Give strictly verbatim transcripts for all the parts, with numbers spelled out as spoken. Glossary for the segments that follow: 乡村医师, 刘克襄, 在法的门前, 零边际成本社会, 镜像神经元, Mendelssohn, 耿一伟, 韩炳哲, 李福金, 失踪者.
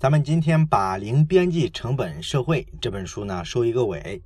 咱们今天把《零边际成本社会》这本书呢收一个尾。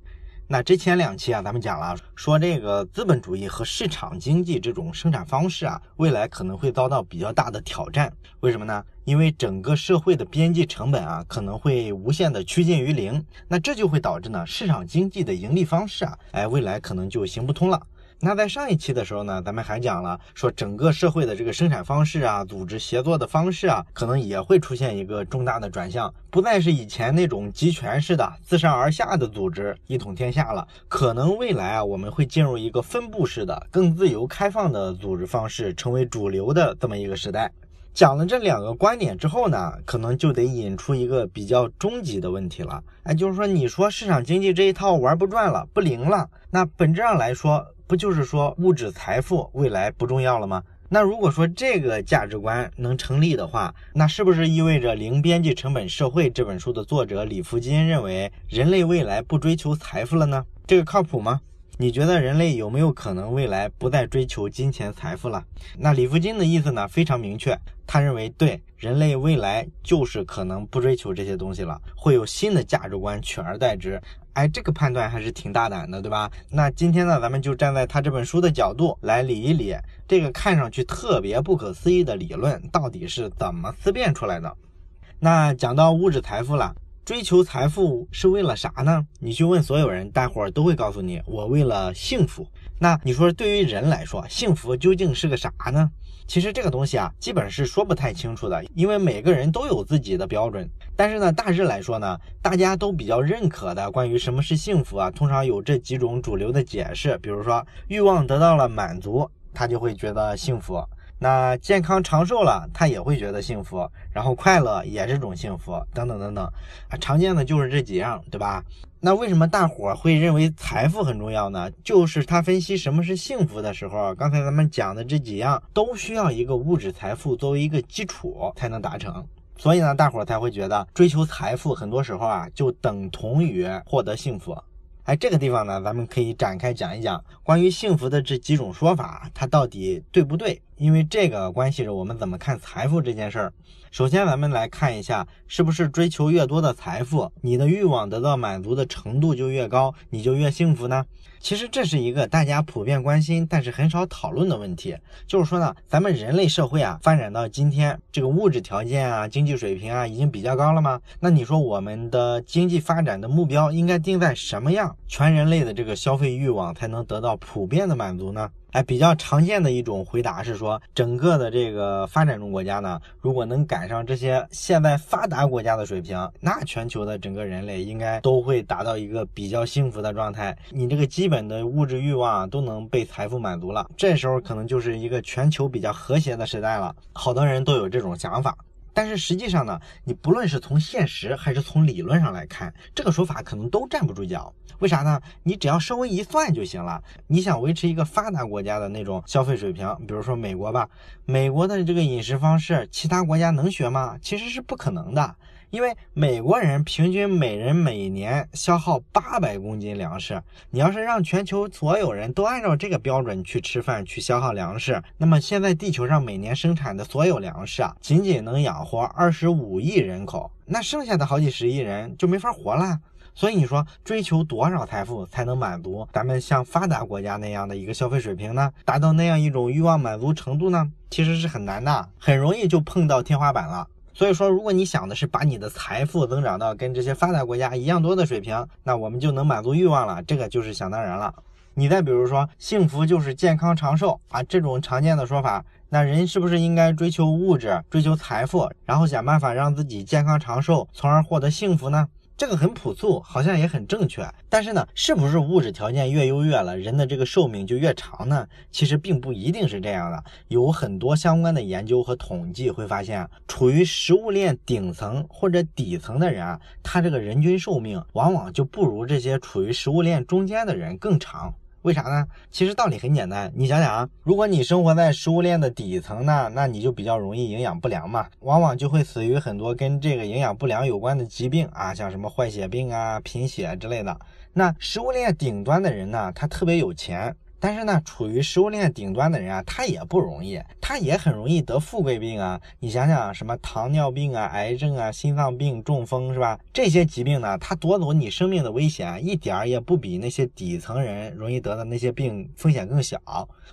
那之前两期啊，咱们讲了说这个资本主义和市场经济这种生产方式啊，未来可能会遭到比较大的挑战。为什么呢？因为整个社会的边际成本啊，可能会无限的趋近于零。那这就会导致呢，市场经济的盈利方式啊，哎，未来可能就行不通了。那在上一期的时候呢，咱们还讲了说整个社会的这个生产方式啊，组织协作的方式啊，可能也会出现一个重大的转向，不再是以前那种集权式的自上而下的组织一统天下了，可能未来啊我们会进入一个分布式的更自由开放的组织方式成为主流的这么一个时代。讲了这两个观点之后呢，可能就得引出一个比较终极的问题了，哎，就是说你说市场经济这一套玩不转了，不灵了，那本质上来说不就是说物质财富未来不重要了吗？那如果说这个价值观能成立的话，那是不是意味着《零边际成本社会》这本书的作者李福金认为人类未来不追求财富了呢？这个靠谱吗？你觉得人类有没有可能未来不再追求金钱财富了？那李福金的意思呢非常明确，他认为对，人类未来就是可能不追求这些东西了，会有新的价值观取而代之。哎，这个判断还是挺大胆的，对吧？那今天呢，咱们就站在他这本书的角度来理一理这个看上去特别不可思议的理论到底是怎么思辨出来的。那讲到物质财富了，追求财富是为了啥呢？你去问所有人，大伙儿都会告诉你，我为了幸福。那你说对于人来说，幸福究竟是个啥呢？其实这个东西啊，基本是说不太清楚的，因为每个人都有自己的标准。但是呢，大致来说呢，大家都比较认可的关于什么是幸福啊，通常有这几种主流的解释，比如说欲望得到了满足，他就会觉得幸福。那健康长寿了，他也会觉得幸福，然后快乐也是种幸福，等等等等啊，常见的就是这几样，对吧？那为什么大伙会认为财富很重要呢？就是他分析什么是幸福的时候，刚才咱们讲的这几样都需要一个物质财富作为一个基础才能达成，所以呢，大伙才会觉得追求财富很多时候啊，就等同于获得幸福。哎，这个地方呢，咱们可以展开讲一讲关于幸福的这几种说法，它到底对不对？因为这个关系着我们怎么看财富这件事儿。首先，咱们来看一下，是不是追求越多的财富，你的欲望得到满足的程度就越高，你就越幸福呢？其实这是一个大家普遍关心，但是很少讨论的问题。就是说呢，咱们人类社会啊，发展到今天，这个物质条件啊、经济水平啊，已经比较高了吗？那你说我们的经济发展的目标应该定在什么样，全人类的这个消费欲望才能得到普遍的满足呢？哎，比较常见的一种回答是说，整个的这个发展中国家呢，如果能赶上这些现在发达国家的水平，那全球的整个人类应该都会达到一个比较幸福的状态，你这个基本的物质欲望都能被财富满足了，这时候可能就是一个全球比较和谐的时代了，好多人都有这种想法。但是实际上呢，你不论是从现实还是从理论上来看，这个说法可能都站不住脚。为啥呢？你只要稍微一算就行了。你想维持一个发达国家的那种消费水平，比如说美国吧，美国的这个饮食方式，其他国家能学吗？其实是不可能的。因为美国人平均每人每年消耗八百公斤粮食，你要是让全球所有人都按照这个标准去吃饭，去消耗粮食，那么现在地球上每年生产的所有粮食啊，仅仅能养活二十五亿人口，那剩下的好几十亿人就没法活了。所以你说追求多少财富才能满足咱们像发达国家那样的一个消费水平呢？达到那样一种欲望满足程度呢？其实是很难的，很容易就碰到天花板了。所以说，如果你想的是把你的财富增长到跟这些发达国家一样多的水平，那我们就能满足欲望了，这个就是想当然了。你再比如说，幸福就是健康长寿啊，这种常见的说法，那人是不是应该追求物质、追求财富，然后想办法让自己健康长寿，从而获得幸福呢？这个很朴素，好像也很正确，但是呢，是不是物质条件越优越了，人的这个寿命就越长呢？其实并不一定是这样的，有很多相关的研究和统计会发现，处于食物链顶层或者底层的人啊，他这个人均寿命往往就不如这些处于食物链中间的人更长。为啥呢？其实道理很简单，你想想啊，如果你生活在食物链的底层呢，那你就比较容易营养不良嘛，往往就会死于很多跟这个营养不良有关的疾病啊，像什么坏血病啊、贫血之类的。那食物链顶端的人呢，他特别有钱，但是呢，处于食物链顶端的人啊，他也不容易，他也很容易得富贵病啊。你想想，什么糖尿病啊、癌症啊、心脏病、中风是吧？这些疾病呢，它夺走你生命的危险，一点儿也不比那些底层人容易得的那些病风险更小。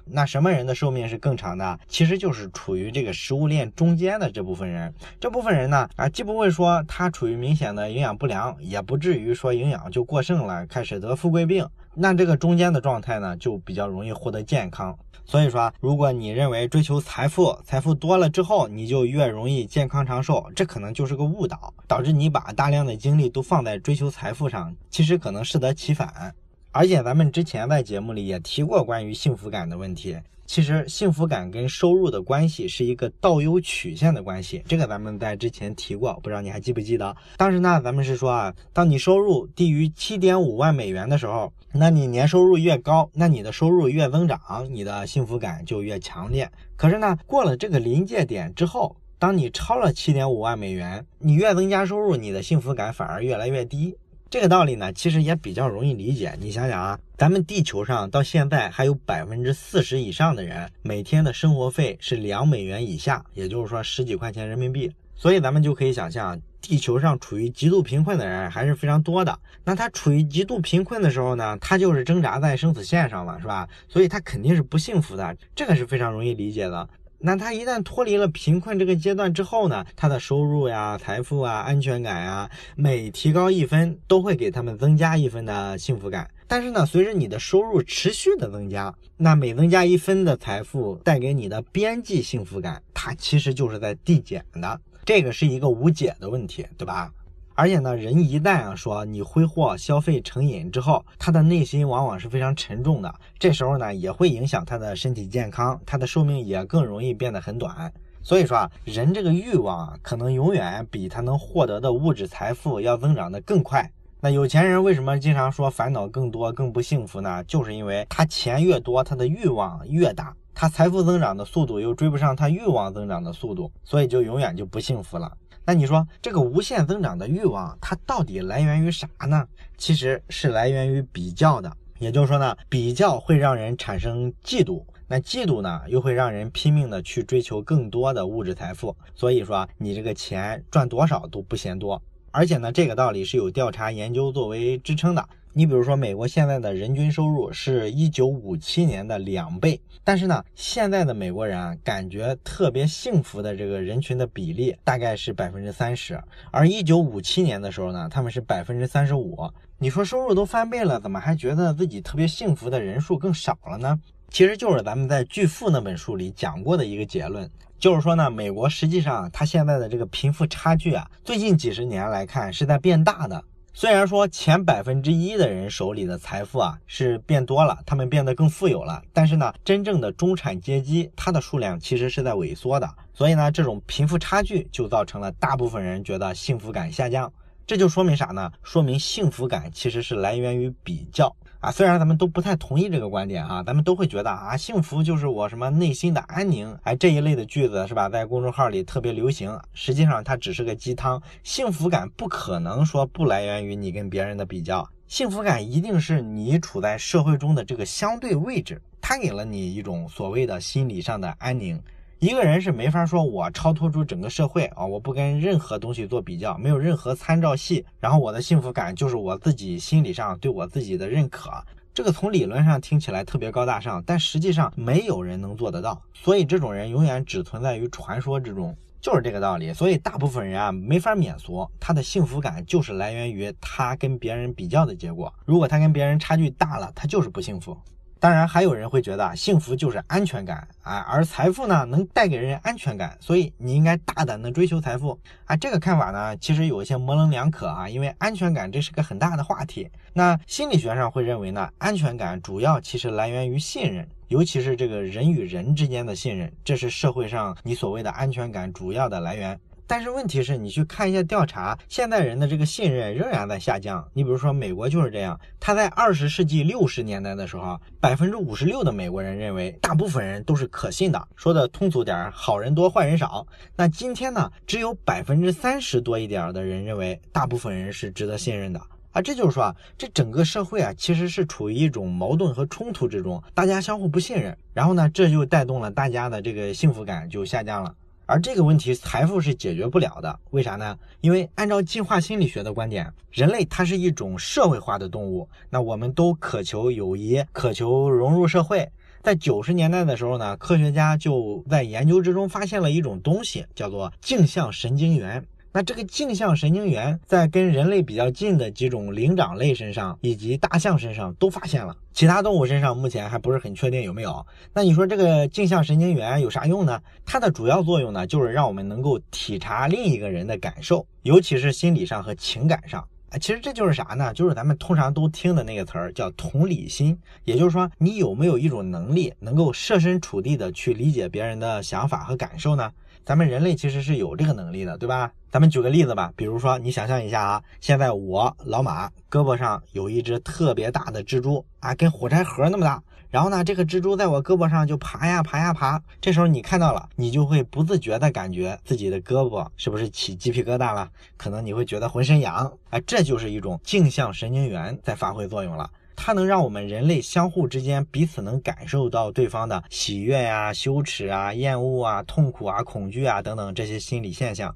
那什么人的寿命是更长的？其实就是处于这个食物链中间的这部分人。这部分人呢，啊，既不会说他处于明显的营养不良，也不至于说营养就过剩了，开始得富贵病。那这个中间的状态呢，就比较容易获得健康。所以说，如果你认为追求财富，财富多了之后，你就越容易健康长寿，这可能就是个误导，导致你把大量的精力都放在追求财富上，其实可能适得其反。而且咱们之前在节目里也提过关于幸福感的问题，其实幸福感跟收入的关系是一个倒 U 曲线的关系，这个咱们在之前提过，不知道你还记不记得？当时呢，咱们是说啊，当你收入低于 七点五万美元的时候，那你年收入越高，那你的收入越增长，你的幸福感就越强烈。可是呢，过了这个临界点之后，当你超了 七点五万美元，你越增加收入，你的幸福感反而越来越低。这个道理呢，其实也比较容易理解。你想想啊，咱们地球上到现在还有 百分之四十 以上的人，每天的生活费是两美元以下，也就是说十几块钱人民币。所以咱们就可以想象，地球上处于极度贫困的人还是非常多的。那他处于极度贫困的时候呢，他就是挣扎在生死线上了，是吧？所以他肯定是不幸福的，这个是非常容易理解的。那他一旦脱离了贫困这个阶段之后呢，他的收入呀、财富啊、安全感呀，每提高一分都会给他们增加一分的幸福感。但是呢，随着你的收入持续的增加，那每增加一分的财富带给你的边际幸福感，它其实就是在递减的，这个是一个无解的问题，对吧？而且呢，人一旦啊说你挥霍、消费、成瘾之后，他的内心往往是非常沉重的，这时候呢也会影响他的身体健康，他的寿命也更容易变得很短。所以说啊，人这个欲望啊，可能永远比他能获得的物质财富要增长得更快。那有钱人为什么经常说烦恼更多、更不幸福呢？就是因为他钱越多，他的欲望越大，他财富增长的速度又追不上他欲望增长的速度，所以就永远就不幸福了。那你说这个无限增长的欲望，它到底来源于啥呢？其实是来源于比较的，也就是说呢，比较会让人产生嫉妒，那嫉妒呢，又会让人拼命的去追求更多的物质财富。所以说，你这个钱赚多少都不嫌多。而且呢，这个道理是有调查研究作为支撑的。你比如说，美国现在的人均收入是一九五七年的两倍，但是呢，现在的美国人啊，感觉特别幸福的这个人群的比例大概是 百分之三十， 而一九五七年的时候呢，他们是 百分之三十五。 你说收入都翻倍了，怎么还觉得自己特别幸福的人数更少了呢？其实就是咱们在《巨富》那本书里讲过的一个结论，就是说呢，美国实际上它现在的这个贫富差距啊，最近几十年来看是在变大的。虽然说前百分之一的人手里的财富啊是变多了，他们变得更富有了，但是呢，真正的中产阶级它的数量其实是在萎缩的，所以呢，这种贫富差距就造成了大部分人觉得幸福感下降。这就说明啥呢？说明幸福感其实是来源于比较啊。虽然咱们都不太同意这个观点啊，咱们都会觉得啊，幸福就是我什么内心的安宁，哎，这一类的句子是吧，在公众号里特别流行，实际上它只是个鸡汤。幸福感不可能说不来源于你跟别人的比较，幸福感一定是你处在社会中的这个相对位置，它给了你一种所谓的心理上的安宁。一个人是没法说我超脱出整个社会啊，我不跟任何东西做比较，没有任何参照系，然后我的幸福感就是我自己心理上对我自己的认可。这个从理论上听起来特别高大上，但实际上没有人能做得到，所以这种人永远只存在于传说之中，就是这个道理。所以大部分人啊没法免俗，他的幸福感就是来源于他跟别人比较的结果，如果他跟别人差距大了，他就是不幸福。当然还有人会觉得幸福就是安全感啊，而财富呢能带给人安全感，所以你应该大胆的追求财富啊。这个看法呢其实有一些模棱两可啊，因为安全感这是个很大的话题。那心理学上会认为呢，安全感主要其实来源于信任，尤其是这个人与人之间的信任，这是社会上你所谓的安全感主要的来源。但是问题是，你去看一下调查，现代人的这个信任仍然在下降。你比如说美国就是这样，他在二十世纪六十年代的时候， 百分之五十六 的美国人认为大部分人都是可信的，说的通俗点，好人多坏人少。那今天呢，只有 百分之三十 多一点的人认为大部分人是值得信任的。啊，这就是说啊，这整个社会啊，其实是处于一种矛盾和冲突之中，大家相互不信任，然后呢，这就带动了大家的这个幸福感就下降了。而这个问题，财富是解决不了的，为啥呢？因为按照进化心理学的观点，人类它是一种社会化的动物，那我们都渴求友谊，渴求融入社会。在九十年代的时候呢，科学家就在研究之中发现了一种东西，叫做镜像神经元。那这个镜像神经元在跟人类比较近的几种灵长类身上以及大象身上都发现了，其他动物身上目前还不是很确定有没有。那你说这个镜像神经元有啥用呢？它的主要作用呢，就是让我们能够体察另一个人的感受，尤其是心理上和情感上。其实这就是啥呢？就是咱们通常都听的那个词儿叫同理心，也就是说你有没有一种能力能够设身处地的去理解别人的想法和感受呢？咱们人类其实是有这个能力的，对吧？咱们举个例子吧，比如说你想象一下啊，现在我老马胳膊上有一只特别大的蜘蛛啊，跟火柴盒那么大，然后呢这个蜘蛛在我胳膊上就爬呀爬呀爬，这时候你看到了，你就会不自觉的感觉自己的胳膊是不是起鸡皮疙瘩了，可能你会觉得浑身痒啊，这就是一种镜像神经元在发挥作用了。它能让我们人类相互之间彼此能感受到对方的喜悦啊、羞耻啊、厌恶啊、痛苦啊、恐惧啊等等这些心理现象。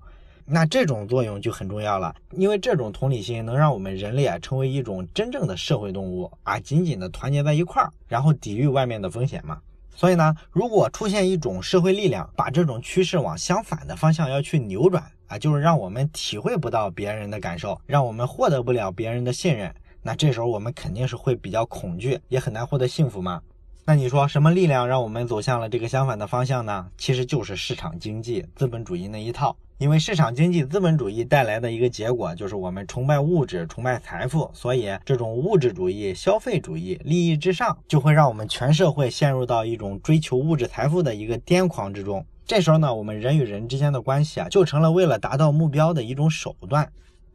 那这种作用就很重要了，因为这种同理心能让我们人类啊成为一种真正的社会动物啊，紧紧的团结在一块儿，然后抵御外面的风险嘛。所以呢，如果出现一种社会力量，把这种趋势往相反的方向要去扭转啊，就是让我们体会不到别人的感受，让我们获得不了别人的信任。那这时候我们肯定是会比较恐惧，也很难获得幸福嘛。那你说什么力量让我们走向了这个相反的方向呢？其实就是市场经济、资本主义那一套。因为市场经济、资本主义带来的一个结果就是我们崇拜物质、崇拜财富，所以这种物质主义、消费主义、利益至上，就会让我们全社会陷入到一种追求物质财富的一个癫狂之中。这时候呢，我们人与人之间的关系啊，就成了为了达到目标的一种手段。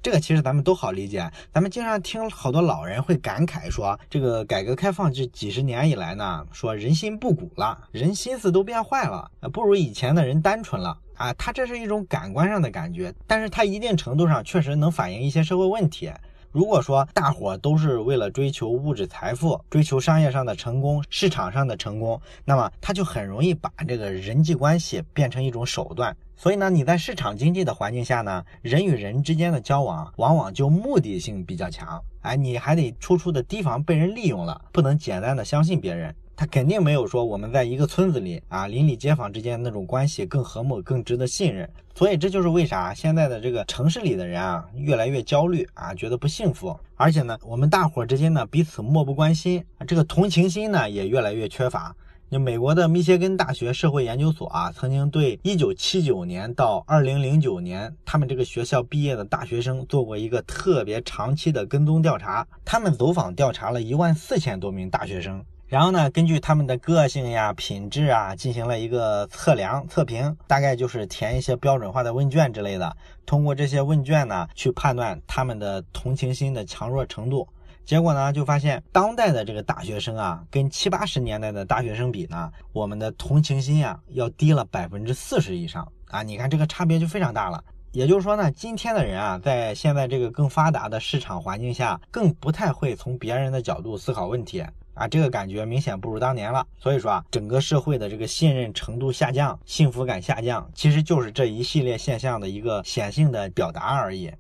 这个其实咱们都好理解，咱们经常听好多老人会感慨说，这个改革开放这几十年以来呢，说人心不古了，人心思都变坏了，不如以前的人单纯了啊。他这是一种感官上的感觉，但是他一定程度上确实能反映一些社会问题。如果说大伙都是为了追求物质财富，追求商业上的成功、市场上的成功，那么他就很容易把这个人际关系变成一种手段。所以呢，你在市场经济的环境下呢，人与人之间的交往往往就目的性比较强，哎，你还得处处的提防被人利用了，不能简单的相信别人。他肯定没有说我们在一个村子里啊，邻里街坊之间那种关系更和睦、更值得信任。所以这就是为啥现在的这个城市里的人啊，越来越焦虑啊，觉得不幸福。而且呢，我们大伙之间呢彼此漠不关心，这个同情心呢也越来越缺乏。那美国的密歇根大学社会研究所啊，曾经对一九七九年到二零零九年他们这个学校毕业的大学生做过一个特别长期的跟踪调查，他们走访调查了一万四千多名大学生，然后呢，根据他们的个性呀、品质啊，进行了一个测量、测评，大概就是填一些标准化的问卷之类的，通过这些问卷呢，去判断他们的同情心的强弱程度。结果呢，就发现当代的这个大学生啊，跟七八十年代的大学生比呢，我们的同情心啊，要低了百分之四十以上啊！你看这个差别就非常大了。也就是说呢，今天的人啊，在现在这个更发达的市场环境下，更不太会从别人的角度思考问题啊，这个感觉明显不如当年了。所以说啊，整个社会的这个信任程度下降，幸福感下降，其实就是这一系列现象的一个显性的表达而已。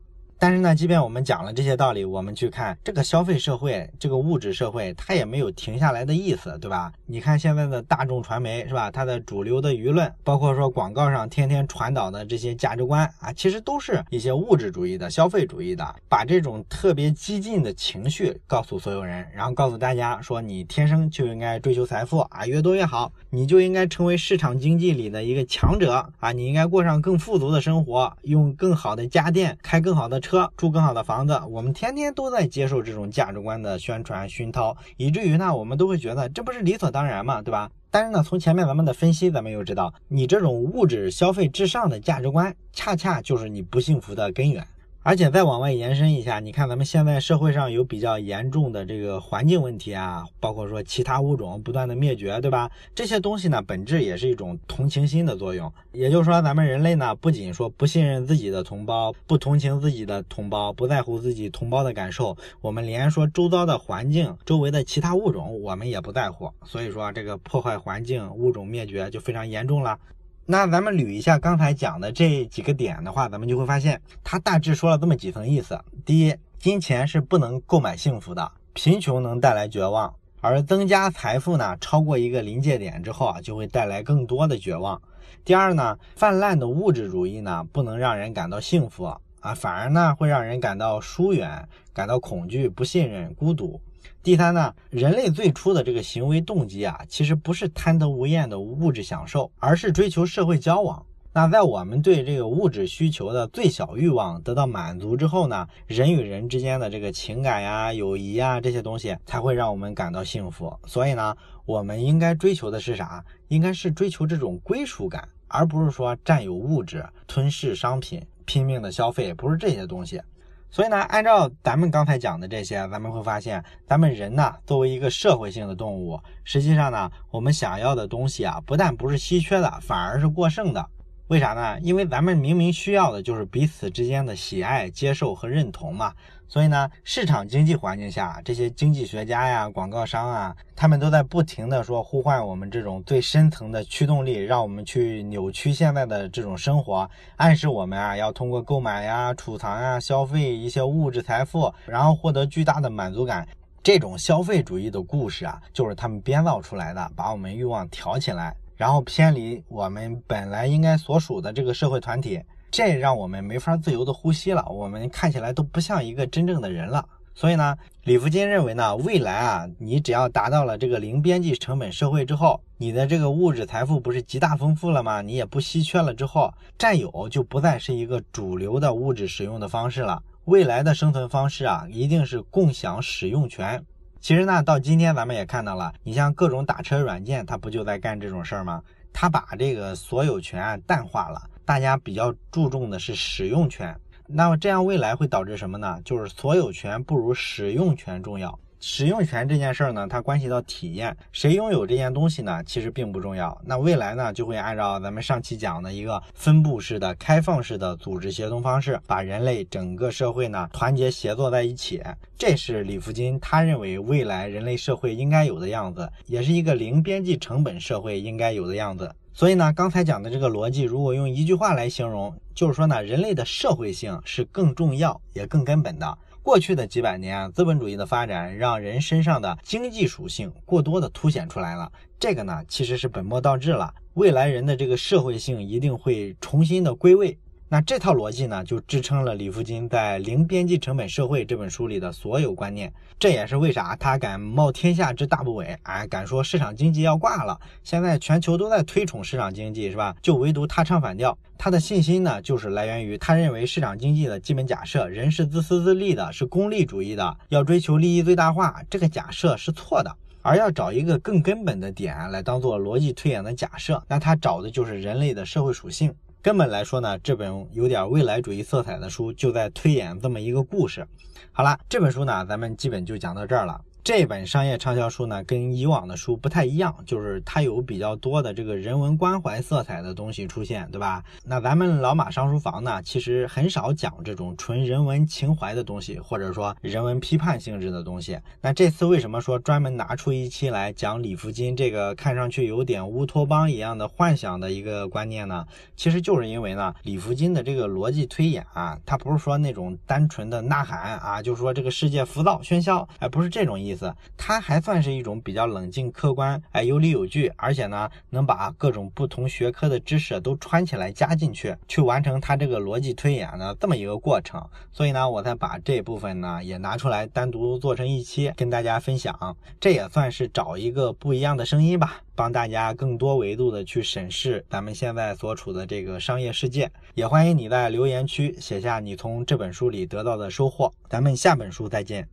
但是呢，即便我们讲了这些道理，我们去看这个消费社会、这个物质社会，它也没有停下来的意思，对吧？你看现在的大众传媒是吧，它的主流的舆论，包括说广告上天天传导的这些价值观啊，其实都是一些物质主义的、消费主义的，把这种特别激进的情绪告诉所有人，然后告诉大家说，你天生就应该追求财富啊，越多越好，你就应该成为市场经济里的一个强者啊，你应该过上更富足的生活，用更好的家电，开更好的车车住更好的房子。我们天天都在接受这种价值观的宣传熏陶，以至于呢，我们都会觉得这不是理所当然嘛，对吧？但是呢，从前面咱们的分析，咱们又知道，你这种物质消费至上的价值观，恰恰就是你不幸福的根源。而且再往外延伸一下，你看咱们现在社会上有比较严重的这个环境问题啊，包括说其他物种不断的灭绝，对吧？这些东西呢，本质也是一种同情心的作用。也就是说，咱们人类呢，不仅说不信任自己的同胞，不同情自己的同胞，不在乎自己同胞的感受，我们连说周遭的环境、周围的其他物种，我们也不在乎。所以说，这个破坏环境、物种灭绝就非常严重了。那咱们捋一下刚才讲的这几个点的话，咱们就会发现，他大致说了这么几层意思。第一，金钱是不能购买幸福的，贫穷能带来绝望，而增加财富呢，超过一个临界点之后啊，就会带来更多的绝望。第二呢，泛滥的物质主义呢，不能让人感到幸福啊，反而呢，会让人感到疏远，感到恐惧、不信任、孤独。第三呢，人类最初的这个行为动机啊，其实不是贪得无厌的物质享受，而是追求社会交往。那在我们对这个物质需求的最小欲望得到满足之后呢，人与人之间的这个情感呀、友谊呀这些东西才会让我们感到幸福。所以呢，我们应该追求的是啥？应该是追求这种归属感，而不是说占有物质、吞噬商品、拼命的消费，不是这些东西。所以呢，按照咱们刚才讲的这些，咱们会发现，咱们人呢，作为一个社会性的动物，实际上呢，我们想要的东西啊，不但不是稀缺的，反而是过剩的。为啥呢？因为咱们明明需要的就是彼此之间的喜爱、接受和认同嘛。所以呢，市场经济环境下，这些经济学家呀、广告商啊，他们都在不停的说呼唤我们这种最深层的驱动力，让我们去扭曲现在的这种生活，暗示我们啊要通过购买呀、储藏呀、消费一些物质财富，然后获得巨大的满足感。这种消费主义的故事啊，就是他们编造出来的，把我们欲望挑起来，然后偏离我们本来应该所属的这个社会团体。这让我们没法自由的呼吸了，我们看起来都不像一个真正的人了。所以呢，李福金认为呢，未来啊，你只要达到了这个零边际成本社会之后，你的这个物质财富不是极大丰富了吗？你也不稀缺了之后，占有就不再是一个主流的物质使用的方式了。未来的生存方式啊，一定是共享使用权。其实呢，到今天咱们也看到了，你像各种打车软件，它不就在干这种事儿吗？它把这个所有权啊淡化了。大家比较注重的是使用权，那么这样未来会导致什么呢？就是所有权不如使用权重要。使用权这件事儿呢，它关系到体验，谁拥有这件东西呢，其实并不重要。那未来呢，就会按照咱们上期讲的一个分布式的、开放式的组织协同方式，把人类整个社会呢团结协作在一起。这是李福金他认为未来人类社会应该有的样子，也是一个零边际成本社会应该有的样子。所以呢，刚才讲的这个逻辑，如果用一句话来形容，就是说呢，人类的社会性是更重要也更根本的。过去的几百年啊，资本主义的发展让人身上的经济属性过多的凸显出来了，这个呢其实是本末倒置了。未来人的这个社会性一定会重新的归位。那这套逻辑呢，就支撑了李福金在《零边际成本社会》这本书里的所有观念。这也是为啥他敢冒天下之大不韪，哎，敢说市场经济要挂了。现在全球都在推崇市场经济，是吧？就唯独他唱反调。他的信心呢，就是来源于他认为市场经济的基本假设，人是自私自利的，是功利主义的，要追求利益最大化，这个假设是错的。而要找一个更根本的点来当做逻辑推演的假设，那他找的就是人类的社会属性。根本来说呢，这本有点未来主义色彩的书就在推演这么一个故事。好了，这本书呢，咱们基本就讲到这儿了。这本商业畅销书呢，跟以往的书不太一样，就是它有比较多的这个人文关怀色彩的东西出现，对吧？那咱们老马商书房呢，其实很少讲这种纯人文情怀的东西，或者说人文批判性质的东西。那这次为什么说专门拿出一期来讲李福金这个看上去有点乌托邦一样的幻想的一个观念呢？其实就是因为呢，李福金的这个逻辑推演啊，它不是说那种单纯的呐喊啊，就是说这个世界浮躁喧嚣，哎，不是这种意思。意思，它还算是一种比较冷静客观，哎，有理有据，而且呢，能把各种不同学科的知识都穿起来加进去，去完成它这个逻辑推演的这么一个过程。所以呢，我才把这部分呢也拿出来单独做成一期跟大家分享，这也算是找一个不一样的声音吧，帮大家更多维度的去审视咱们现在所处的这个商业世界。也欢迎你在留言区写下你从这本书里得到的收获，咱们下本书再见。